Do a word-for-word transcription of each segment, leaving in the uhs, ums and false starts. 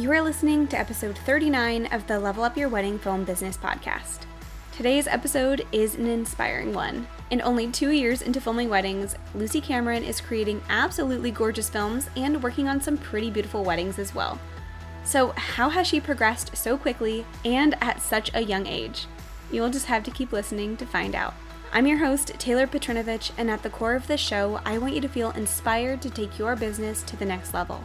You are listening to episode thirty-nine of the Level Up Your Wedding Film Business Podcast. Today's episode is an inspiring one. In only two years into filming weddings, Lucy Cameron is creating absolutely gorgeous films and working on some pretty beautiful weddings as well. So how has she progressed so quickly and at such a young age? You'll just have to keep listening to find out. I'm your host, Taylor Petrinovich, and at the core of this show, I want you to feel inspired to take your business to the next level.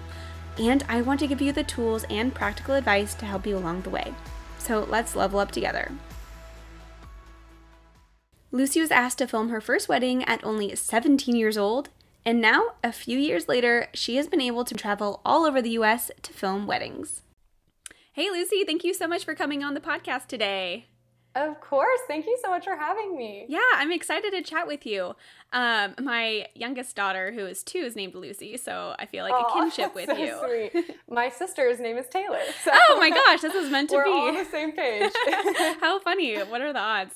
And I want to give you the tools and practical advice to help you along the way. So let's level up together. Lucy was asked to film her first wedding at only seventeen years old, and now, a few years later, she has been able to travel all over the U S to film weddings. Hey, Lucy, thank you so much for coming on the podcast today. Of course. Thank you so much for having me. Yeah, I'm excited to chat with you. Um, my youngest daughter, who is two, is named Lucy, so I feel like Aww, a kinship with so you. Sweet. My sister's name is Taylor. So oh my gosh, this is meant to we're be. We're all on the same page. How funny. What are the odds?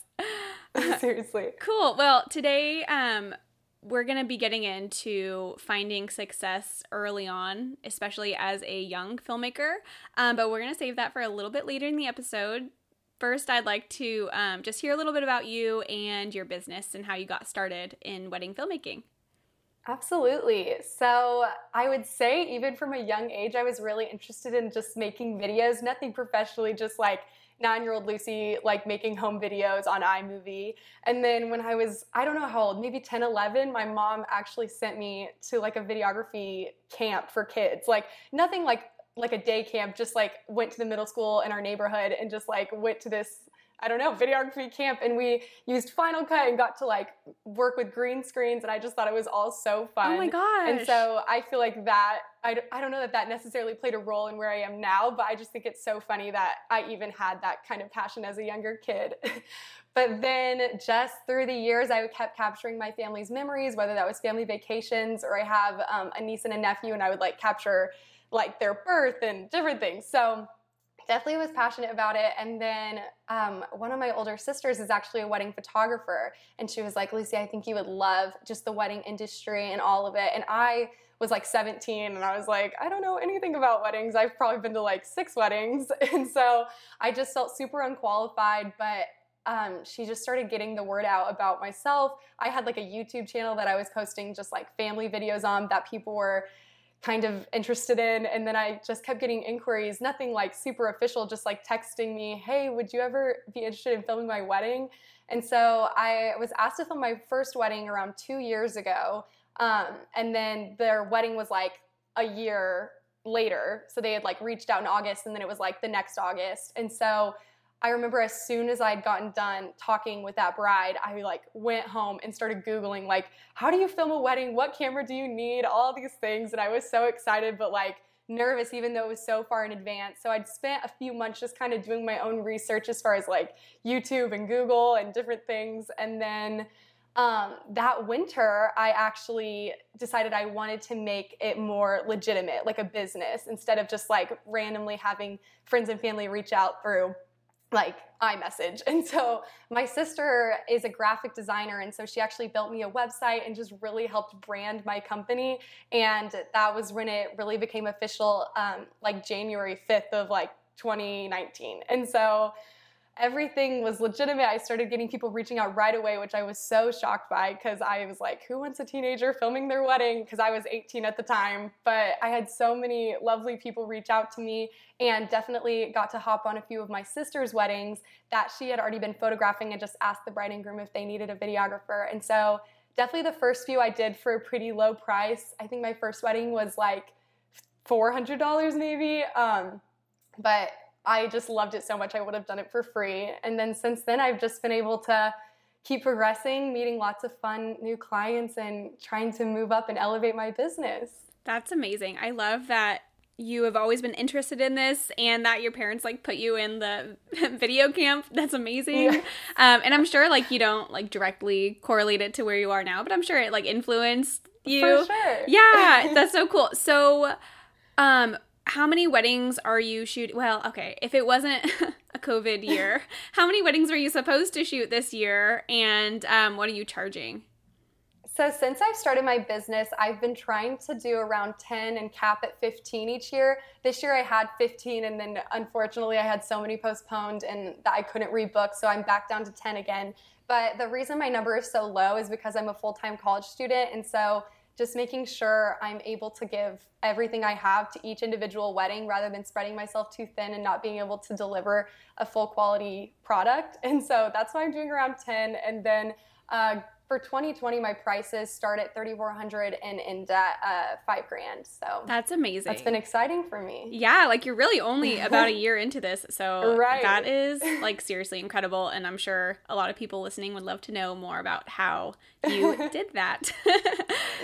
Seriously. Cool. Well, today um, we're going to be getting into finding success early on, especially as a young filmmaker, um, but we're going to save that for a little bit later in the episode. First, I'd like to um, just hear a little bit about you and your business and how you got started in wedding filmmaking. Absolutely. So I would say even from a young age, I was really interested in just making videos, nothing professionally, just like nine-year-old Lucy, like making home videos on iMovie. And then when I was, I don't know how old, maybe ten, eleven, my mom actually sent me to like a videography camp for kids, like nothing like like a day camp, just like went to the middle school in our neighborhood and just like went to this, I don't know, videography camp, and we used Final Cut and got to like work with green screens, and I just thought it was all so fun. Oh my gosh. And so I feel like that, I, I don't know that that necessarily played a role in where I am now, but I just think it's so funny that I even had that kind of passion as a younger kid. But then just through the years, I kept capturing my family's memories, whether that was family vacations or I have um, a niece and a nephew, and I would like capture like their birth and different things. So definitely was passionate about it. And then um, one of my older sisters is actually a wedding photographer. And she was like, Lucy, I think you would love just the wedding industry and all of it. And I was like seventeen and I was like, I don't know anything about weddings. I've probably been to like six weddings. And so I just felt super unqualified, but Um, she just started getting the word out about myself. I had like a YouTube channel that I was posting just like family videos on that people were kind of interested in. And then I just kept getting inquiries, nothing like super official, just like texting me, hey, would you ever be interested in filming my wedding? And so I was asked to film my first wedding around two years ago. Um, and then their wedding was like a year later. So they had like reached out in August and then it was like the next August. And so I remember as soon as I'd gotten done talking with that bride, I like went home and started Googling like, how do you film a wedding? What camera do you need? All these things. And I was so excited, but like nervous, even though it was so far in advance. So I'd spent a few months just kind of doing my own research as far as like YouTube and Google and different things. And then um, that winter, I actually decided I wanted to make it more legitimate, like a business, instead of just like randomly having friends and family reach out through like iMessage. And so my sister is a graphic designer. And so she actually built me a website and just really helped brand my company. And that was when it really became official, um, like January fifth of like twenty nineteen. And so everything was legitimate. I started getting people reaching out right away, which I was so shocked by because I was like, who wants a teenager filming their wedding? Because I was eighteen at the time, but I had so many lovely people reach out to me and definitely got to hop on a few of my sister's weddings that she had already been photographing and just asked the bride and groom if they needed a videographer. And so definitely the first few I did for a pretty low price. I think my first wedding was like four hundred dollars maybe, um, but I just loved it so much. I would have done it for free. And then since then, I've just been able to keep progressing, meeting lots of fun new clients and trying to move up and elevate my business. That's amazing. I love that you have always been interested in this and that your parents like put you in the video camp. That's amazing. Yeah. Um, and I'm sure like you don't like directly correlate it to where you are now, but I'm sure it like influenced you. For sure. Yeah, that's so cool. So, um, how many weddings are you shooting? Well, okay, if it wasn't a COVID year, how many weddings were you supposed to shoot this year? And um, what are you charging? So since I've started my business, I've been trying to do around ten and cap at fifteen each year. This year I had fifteen, and then unfortunately I had so many postponed and that I couldn't rebook, so I'm back down to ten again. But the reason my number is so low is because I'm a full-time college student, and so just making sure I'm able to give everything I have to each individual wedding rather than spreading myself too thin and not being able to deliver a full quality product. And so that's why I'm doing around ten. And then uh, for twenty twenty, my prices start at thirty-four hundred dollars and end at uh, five grand. So that's amazing. That's been exciting for me. Yeah, like you're really only about a year into this. So right. That is like seriously incredible. And I'm sure a lot of people listening would love to know more about how you did that.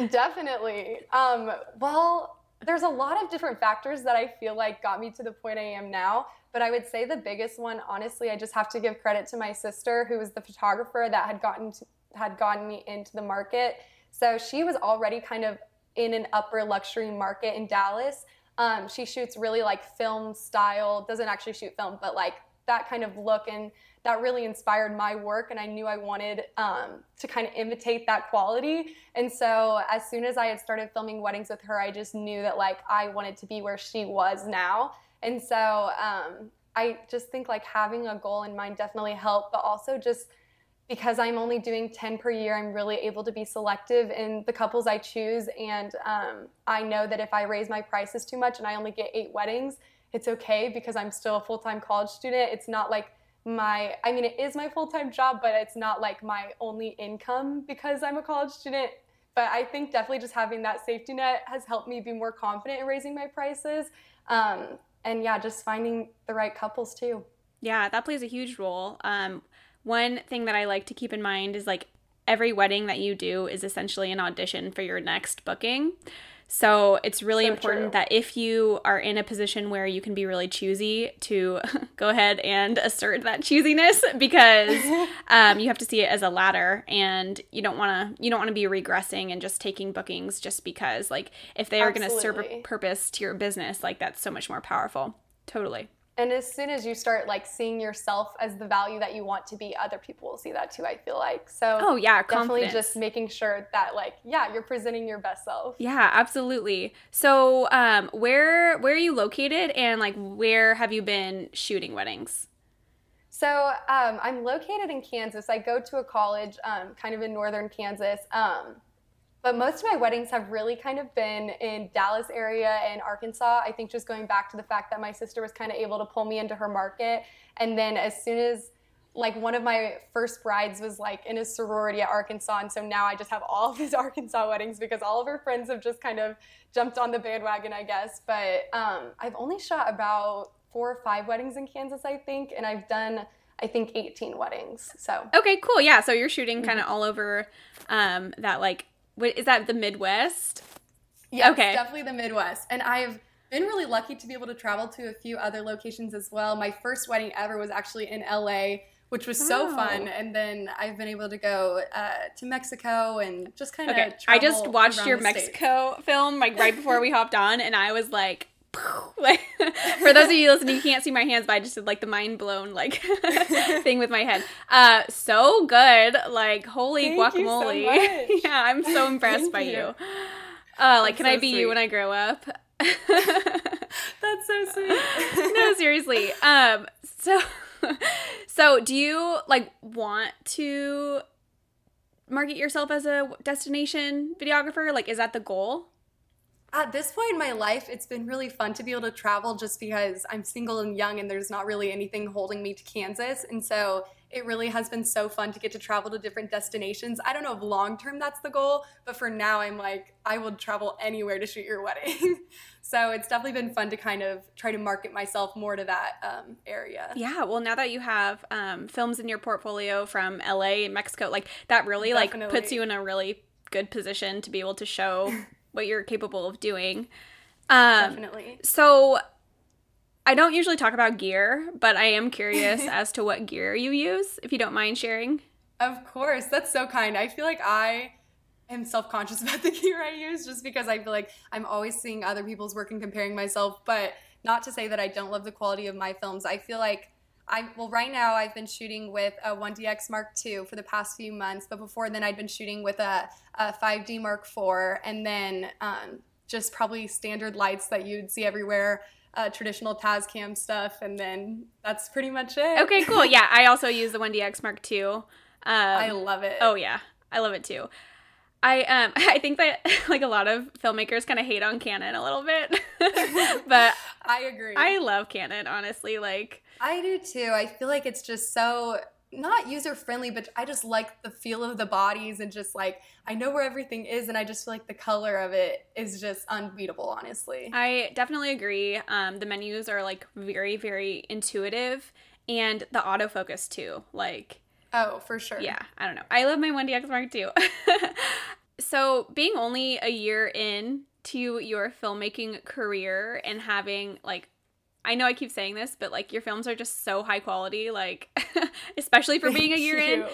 Definitely. Um, well, there's a lot of different factors that I feel like got me to the point I am now, but I would say the biggest one, honestly, I just have to give credit to my sister, who was the photographer that had gotten to, had gotten me into the market. So she was already kind of in an upper luxury market in Dallas. Um, she shoots really like film style, doesn't actually shoot film, but like that kind of look, and that really inspired my work, and I knew I wanted um, to kind of imitate that quality. And so as soon as I had started filming weddings with her, I just knew that like I wanted to be where she was now. And so um, I just think like having a goal in mind definitely helped, but also just because I'm only doing ten per year, I'm really able to be selective in the couples I choose. And um, I know that if I raise my prices too much and I only get eight weddings, it's okay, because I'm still a full-time college student. It's not like my, I mean, it is my full-time job, but it's not like my only income because I'm a college student. But I think definitely just having that safety net has helped me be more confident in raising my prices. Um, and yeah, just finding the right couples too. Yeah, that plays a huge role. Um, one thing that I like to keep in mind is like every wedding that you do is essentially an audition for your next booking. So it's really so important true. That if you are in a position where you can be really choosy, to go ahead and assert that choosiness, because um, you have to see it as a ladder, and you don't want to you don't want to be regressing and just taking bookings just because, like, if they are going to serve a purpose to your business, like that's so much more powerful. Totally. And as soon as you start like seeing yourself as the value that you want to be, other people will see that too, I feel like. So oh, yeah, definitely confidence. Just making sure that like, yeah, you're presenting your best self. Yeah, absolutely. So um, where where are you located, and like where have you been shooting weddings? So um, I'm located in Kansas. I go to a college um, kind of in northern Kansas. Um, But most of my weddings have really kind of been in Dallas area and Arkansas. I think just going back to the fact that my sister was kind of able to pull me into her market. And then as soon as like one of my first brides was like in a sorority at Arkansas. And so now I just have all of these Arkansas weddings because all of her friends have just kind of jumped on the bandwagon, I guess. But um, I've only shot about four or five weddings in Kansas, I think. And I've done, I think, eighteen weddings. So okay, cool. Yeah. So you're shooting kind of all over um, that like, Wait, is that the Midwest? Yes, okay. Definitely the Midwest. And I've been really lucky to be able to travel to a few other locations as well. My first wedding ever was actually in L A, which was oh. so fun. And then I've been able to go uh, to Mexico and just kind of okay. travel. I just watched your Mexico States. Film like right before we hopped on, and I was like, like for those of you listening, you can't see my hands, but I just did like the mind blown like thing with my head. Uh, so good, like holy Thank guacamole! You so much. Yeah, I'm so impressed by you. you. Uh, like, That's can so I be sweet. You when I grow up? That's so sweet. No, seriously. Um, so, so do you like want to market yourself as a destination videographer? Like, is that the goal? At this point in my life, it's been really fun to be able to travel just because I'm single and young and there's not really anything holding me to Kansas. And so it really has been so fun to get to travel to different destinations. I don't know if long-term that's the goal, but for now I'm like, I will travel anywhere to shoot your wedding. So it's definitely been fun to kind of try to market myself more to that um, area. Yeah. Well, now that you have um, films in your portfolio from L A and Mexico, like that really definitely. Like puts you in a really good position to be able to show what you're capable of doing. Um, Definitely. So I don't usually talk about gear, but I am curious as to what gear you use, if you don't mind sharing. Of course. That's so kind. I feel like I am self-conscious about the gear I use just because I feel like I'm always seeing other people's work and comparing myself, but not to say that I don't love the quality of my films. I feel like I well, right now I've been shooting with a one D X Mark two for the past few months, but before then I'd been shooting with a, a five D Mark four, and then um, just probably standard lights that you'd see everywhere, uh, traditional Tascam stuff, and then that's pretty much it. Okay, cool. Yeah, I also use the one D X Mark two. Um, I love it. Oh yeah, I love it too. I um I think that like a lot of filmmakers kind of hate on Canon a little bit, but I agree. I love Canon, honestly. Like I do too. I feel like it's just so not user friendly, but I just like the feel of the bodies and just like I know where everything is, and I just feel like the color of it is just unbeatable. Honestly, I definitely agree. Um, the menus are like very very intuitive, and the autofocus too. Like. Oh, for sure. Yeah, I don't know. I love my one D X Mark two. So being only a year in to your filmmaking career and having, like, I know I keep saying this, but, like, your films are just so high quality, like, especially for being a year in.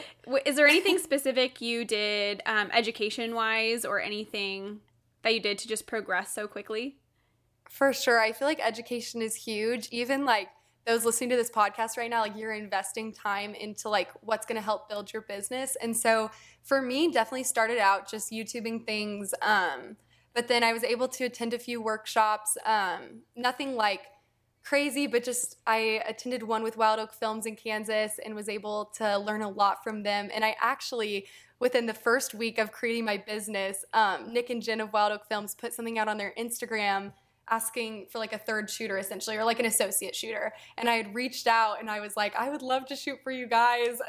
Is there anything specific you did um, education-wise or anything that you did to just progress so quickly? For sure. I feel like education is huge. Even, like, those listening to this podcast right now, like you're investing time into like what's going to help build your business. And so for me, definitely started out just YouTubing things. Um, but then I was able to attend a few workshops, um, nothing like crazy, but just I attended one with Wild Oak Films in Kansas and was able to learn a lot from them. And I actually, within the first week of creating my business, um, Nick and Jen of Wild Oak Films put something out on their Instagram asking for like a third shooter essentially, or like an associate shooter. And I had reached out and I was like, I would love to shoot for you guys.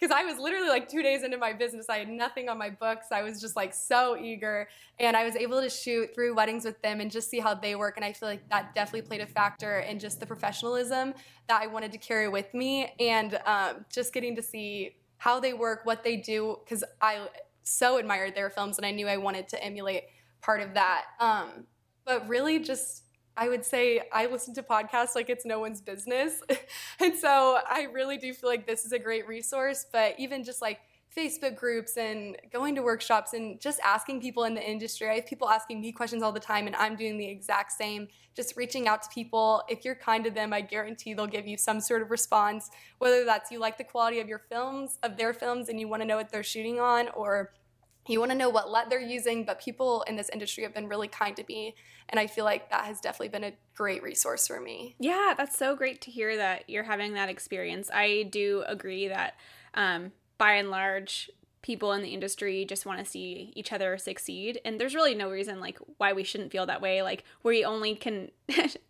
Cause I was literally like two days into my business. I had nothing on my books. I was just like so eager, and I was able to shoot three weddings with them and just see how they work. And I feel like that definitely played a factor in just the professionalism that I wanted to carry with me, and um, just getting to see how they work, what they do. Cause I so admired their films and I knew I wanted to emulate part of that. Um, But really just, I would say I listen to podcasts like it's no one's business. And so I really do feel like this is a great resource. But even just like Facebook groups and going to workshops and just asking people in the industry. I have people asking me questions all the time, and I'm doing the exact same. Just reaching out to people. If you're kind to them, I guarantee they'll give you some sort of response, whether that's you like the quality of your films, of their films, and you want to know what they're shooting on, or you want to know what LUT they're using, but people in this industry have been really kind to me, and I feel like that has definitely been a great resource for me. Yeah, that's so great to hear that you're having that experience. I do agree that um, by and large, people in the industry just want to see each other succeed, and there's really no reason like why we shouldn't feel that way. Like we only can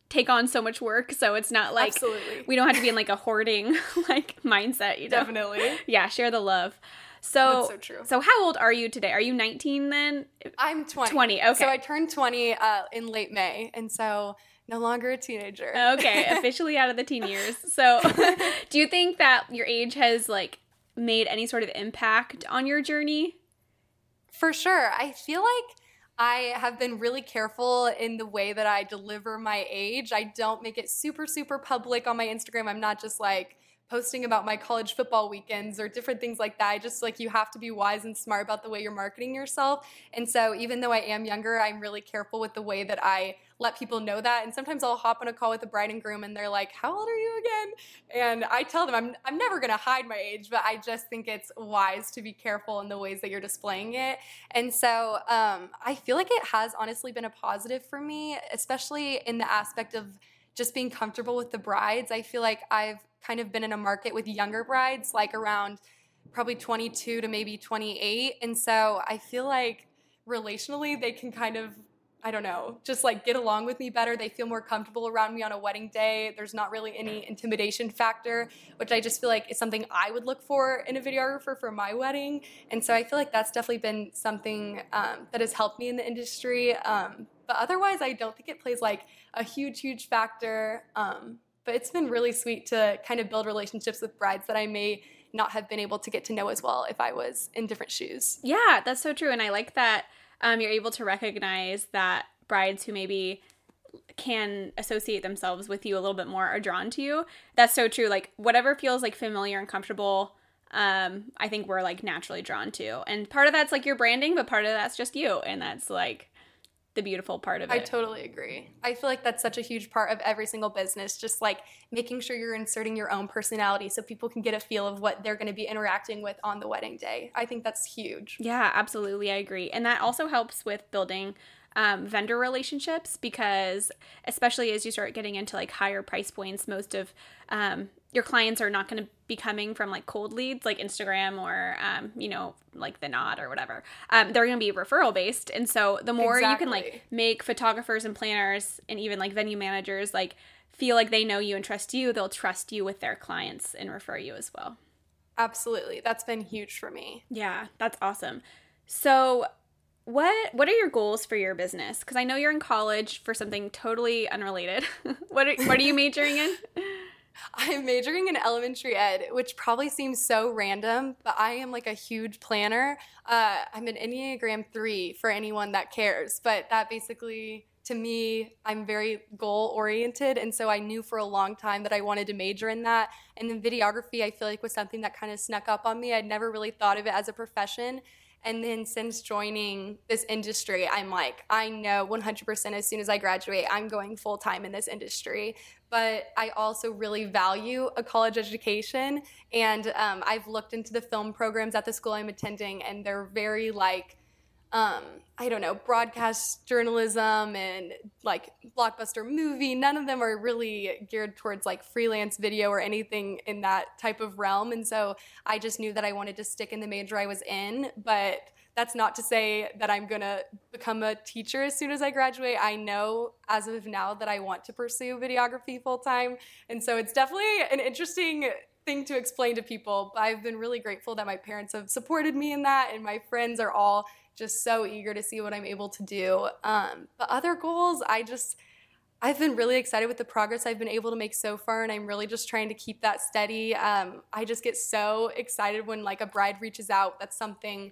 take on so much work, so it's not like Absolutely. We don't have to be in like a hoarding like mindset, you know? Definitely. Yeah, share the love. So, that's so true. So how old are you today? Are you nineteen then? I'm twenty. twenty, okay. So I turned twenty uh, in late May, and so no longer a teenager. Okay, officially out of the teen years. So do you think that your age has, like, made any sort of impact on your journey? For sure. I feel like I have been really careful in the way that I deliver my age. I don't make it super, super public on my Instagram. I'm not just, like, posting about my college football weekends or different things like that. I just like you have to be wise and smart about the way you're marketing yourself. And so even though I am younger, I'm really careful with the way that I let people know that. And sometimes I'll hop on a call with the bride and groom and they're like, how old are you again? And I tell them I'm I'm never going to hide my age, but I just think it's wise to be careful in the ways that you're displaying it. And so um, I feel like it has honestly been a positive for me, especially in the aspect of just being comfortable with the brides. I feel like I've kind of been in a market with younger brides, like around probably twenty-two to maybe twenty-eight. And so I feel like relationally, they can kind of, I don't know, just like get along with me better. They feel more comfortable around me on a wedding day. There's not really any intimidation factor, which I just feel like is something I would look for in a videographer for my wedding. And so I feel like that's definitely been something um, that has helped me in the industry. Um, but otherwise, I don't think it plays like a huge, huge factor. Um, But it's been really sweet to kind of build relationships with brides that I may not have been able to get to know as well if I was in different shoes. Yeah, that's so true. And I like that um, you're able to recognize that brides who maybe can associate themselves with you a little bit more are drawn to you. That's so true. Like whatever feels like familiar and comfortable, um, I think we're like naturally drawn to. And part of that's like your branding, but part of that's just you. And that's like the beautiful part of it. I totally agree. I feel like that's such a huge part of every single business, just like making sure you're inserting your own personality so people can get a feel of what they're going to be interacting with on the wedding day. I think that's huge. Yeah, absolutely. I agree. And that also helps with building um, vendor relationships, because especially as you start getting into like higher price points, most of um, your clients are not going to be coming from like cold leads like Instagram or, um, you know, like the Knot or whatever. Um, they're going to be referral based. And so the more exactly. you can like make photographers and planners and even like venue managers like feel like they know you and trust you, they'll trust you with their clients and refer you as well. Absolutely. That's been huge for me. Yeah, that's awesome. So what what are your goals for your business? Because I know you're in college for something totally unrelated. What are, what are you majoring in? I'm majoring in elementary ed, which probably seems so random, but I am like a huge planner. Uh, I'm an Enneagram three for anyone that cares, but that basically, to me, I'm very goal-oriented, and so I knew for a long time that I wanted to major in that. And then videography, I feel like, was something that kind of snuck up on me. I'd never really thought of it as a profession. And then since joining this industry, I'm like, I know one hundred percent as soon as I graduate, I'm going full-time in this industry. But I also really value a college education. And um, I've looked into the film programs at the school I'm attending, and they're very like, um, I don't know, broadcast journalism and like blockbuster movie. None of them are really geared towards like freelance video or anything in that type of realm. And so I just knew that I wanted to stick in the major I was in, but that's not to say that I'm going to become a teacher as soon as I graduate. I know as of now that I want to pursue videography full time. And so it's definitely an interesting thing to explain to people, but I've been really grateful that my parents have supported me in that, and my friends are all just so eager to see what I'm able to do. Um, but other goals, I just, I've been really excited with the progress I've been able to make so far, and I'm really just trying to keep that steady. Um, I just get so excited when like a bride reaches out. That's something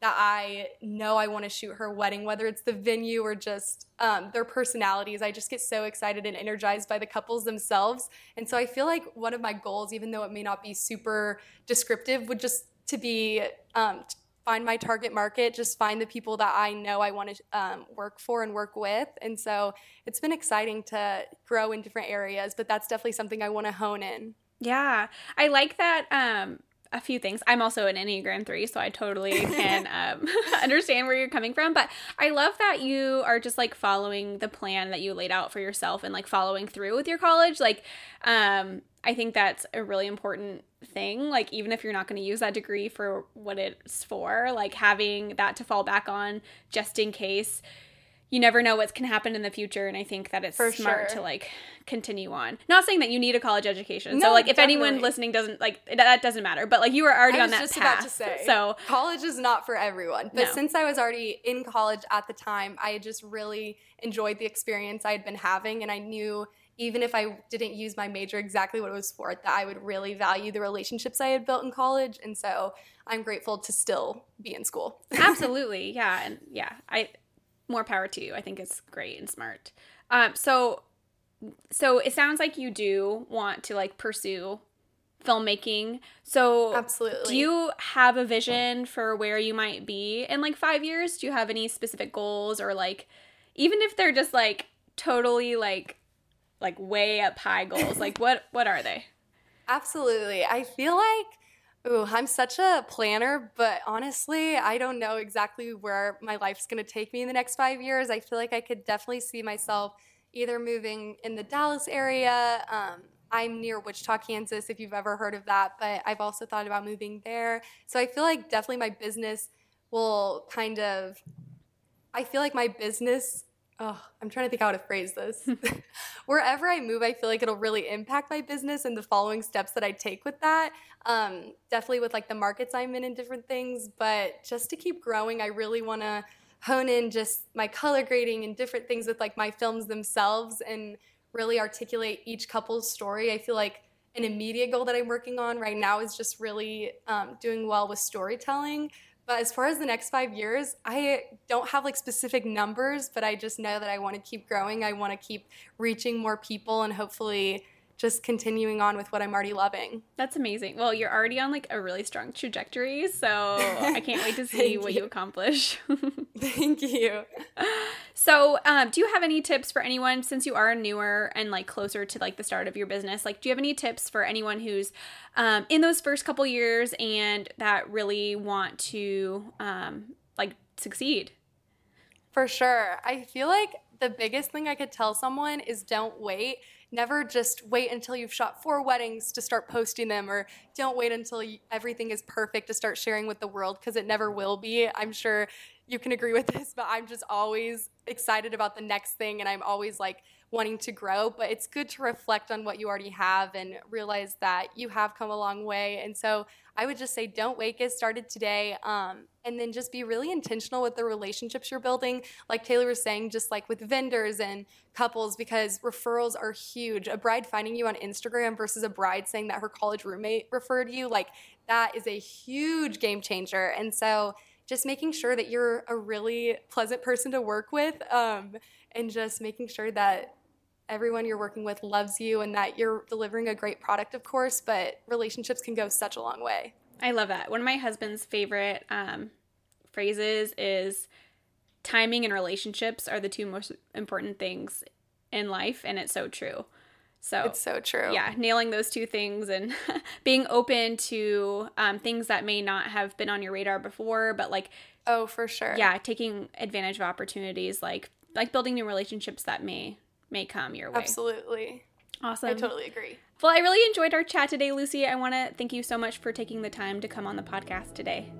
that I know I want to shoot her wedding, whether it's the venue or just um, their personalities. I just get so excited and energized by the couples themselves. And so I feel like one of my goals, even though it may not be super descriptive, would just to be um, – find my target market, just find the people that I know I want to um, work for and work with. And so it's been exciting to grow in different areas, but that's definitely something I want to hone in. Yeah. I like that. Um, a few things. I'm also an Enneagram three, so I totally can um, understand where you're coming from. But I love that you are just like following the plan that you laid out for yourself and like following through with your college. Like, um, I think that's a really important thing. Like, even if you're not going to use that degree for what it's for, like having that to fall back on just in case, you never know what can happen in the future. And I think that it's for smart sure. to like continue on. Not saying that you need a college education. No, so like if definitely. anyone listening doesn't like, that doesn't matter. But like you were already I on that just path. About to say, so college is not for everyone. But no. Since I was already in college at the time, I just really enjoyed the experience I had been having. And I knew even if I didn't use my major exactly what it was for, that I would really value the relationships I had built in college. And so I'm grateful to still be in school. Absolutely. Yeah. And yeah, I, more power to you. I think it's great and smart. Um, so, so it sounds like you do want to like pursue filmmaking. So absolutely. Do you have a vision for where you might be in like five years? Do you have any specific goals, or like, even if they're just like totally like, like way up high goals, like what, what are they? Absolutely. I feel like Ooh, I'm such a planner, but honestly, I don't know exactly where my life's going to take me in the next five years. I feel like I could definitely see myself either moving in the Dallas area. Um, I'm near Wichita, Kansas, if you've ever heard of that, but I've also thought about moving there. So I feel like definitely my business will kind of – I feel like my business – Oh, I'm trying to think how to phrase this. Wherever I move, I feel like it'll really impact my business and the following steps that I take with that. Um, definitely with like the markets I'm in and different things. But just to keep growing, I really want to hone in just my color grading and different things with like my films themselves and really articulate each couple's story. I feel like an immediate goal that I'm working on right now is just really um, doing well with storytelling. But as far as the next five years, I don't have like specific numbers, but I just know that I want to keep growing. I want to keep reaching more people and hopefully just continuing on with what I'm already loving. That's amazing. Well, you're already on like a really strong trajectory, so I can't wait to see what you, you accomplish. Thank you. So um, do you have any tips for anyone, since you are newer and like closer to like the start of your business, like do you have any tips for anyone who's um, in those first couple years and that really want to um, like succeed? For sure. I feel like the biggest thing I could tell someone is don't wait. Never just wait until you've shot four weddings to start posting them, or don't wait until you, everything is perfect to start sharing with the world, because it never will be. I'm sure you can agree with this, but I'm just always excited about the next thing, and I'm always like wanting to grow. But it's good to reflect on what you already have and realize that you have come a long way. And so I would just say don't wait, get started today. Um, and then just be really intentional with the relationships you're building. Like Taylor was saying, just like with vendors and couples, because referrals are huge. A bride finding you on Instagram versus a bride saying that her college roommate referred you, like that is a huge game changer. And so just making sure that you're a really pleasant person to work with, um, and just making sure that everyone you're working with loves you and that you're delivering a great product, of course, but relationships can go such a long way. I love that. One of my husband's favorite um, phrases is timing and relationships are the two most important things in life, and it's so true. So it's so true. Yeah, nailing those two things and being open to um, things that may not have been on your radar before, but like oh, for sure. Yeah, taking advantage of opportunities like like building new relationships that may may come your way. Absolutely. Awesome. I totally agree. Well, I really enjoyed our chat today, Lucy. I want to thank you so much for taking the time to come on the podcast today.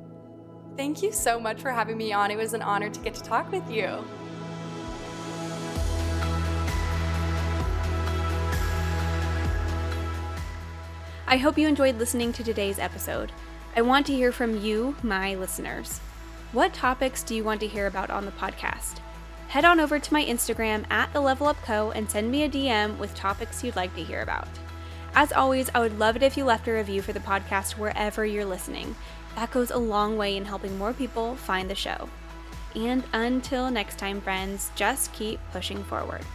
Thank you so much for having me on. It was an honor to get to talk with you. I hope you enjoyed listening to today's episode. I want to hear from you, my listeners. What topics do you want to hear about on the podcast? Head on over to my Instagram at the Level Up Co and send me a D M with topics you'd like to hear about. As always, I would love it if you left a review for the podcast wherever you're listening. That goes a long way in helping more people find the show. And until next time, friends, just keep pushing forward.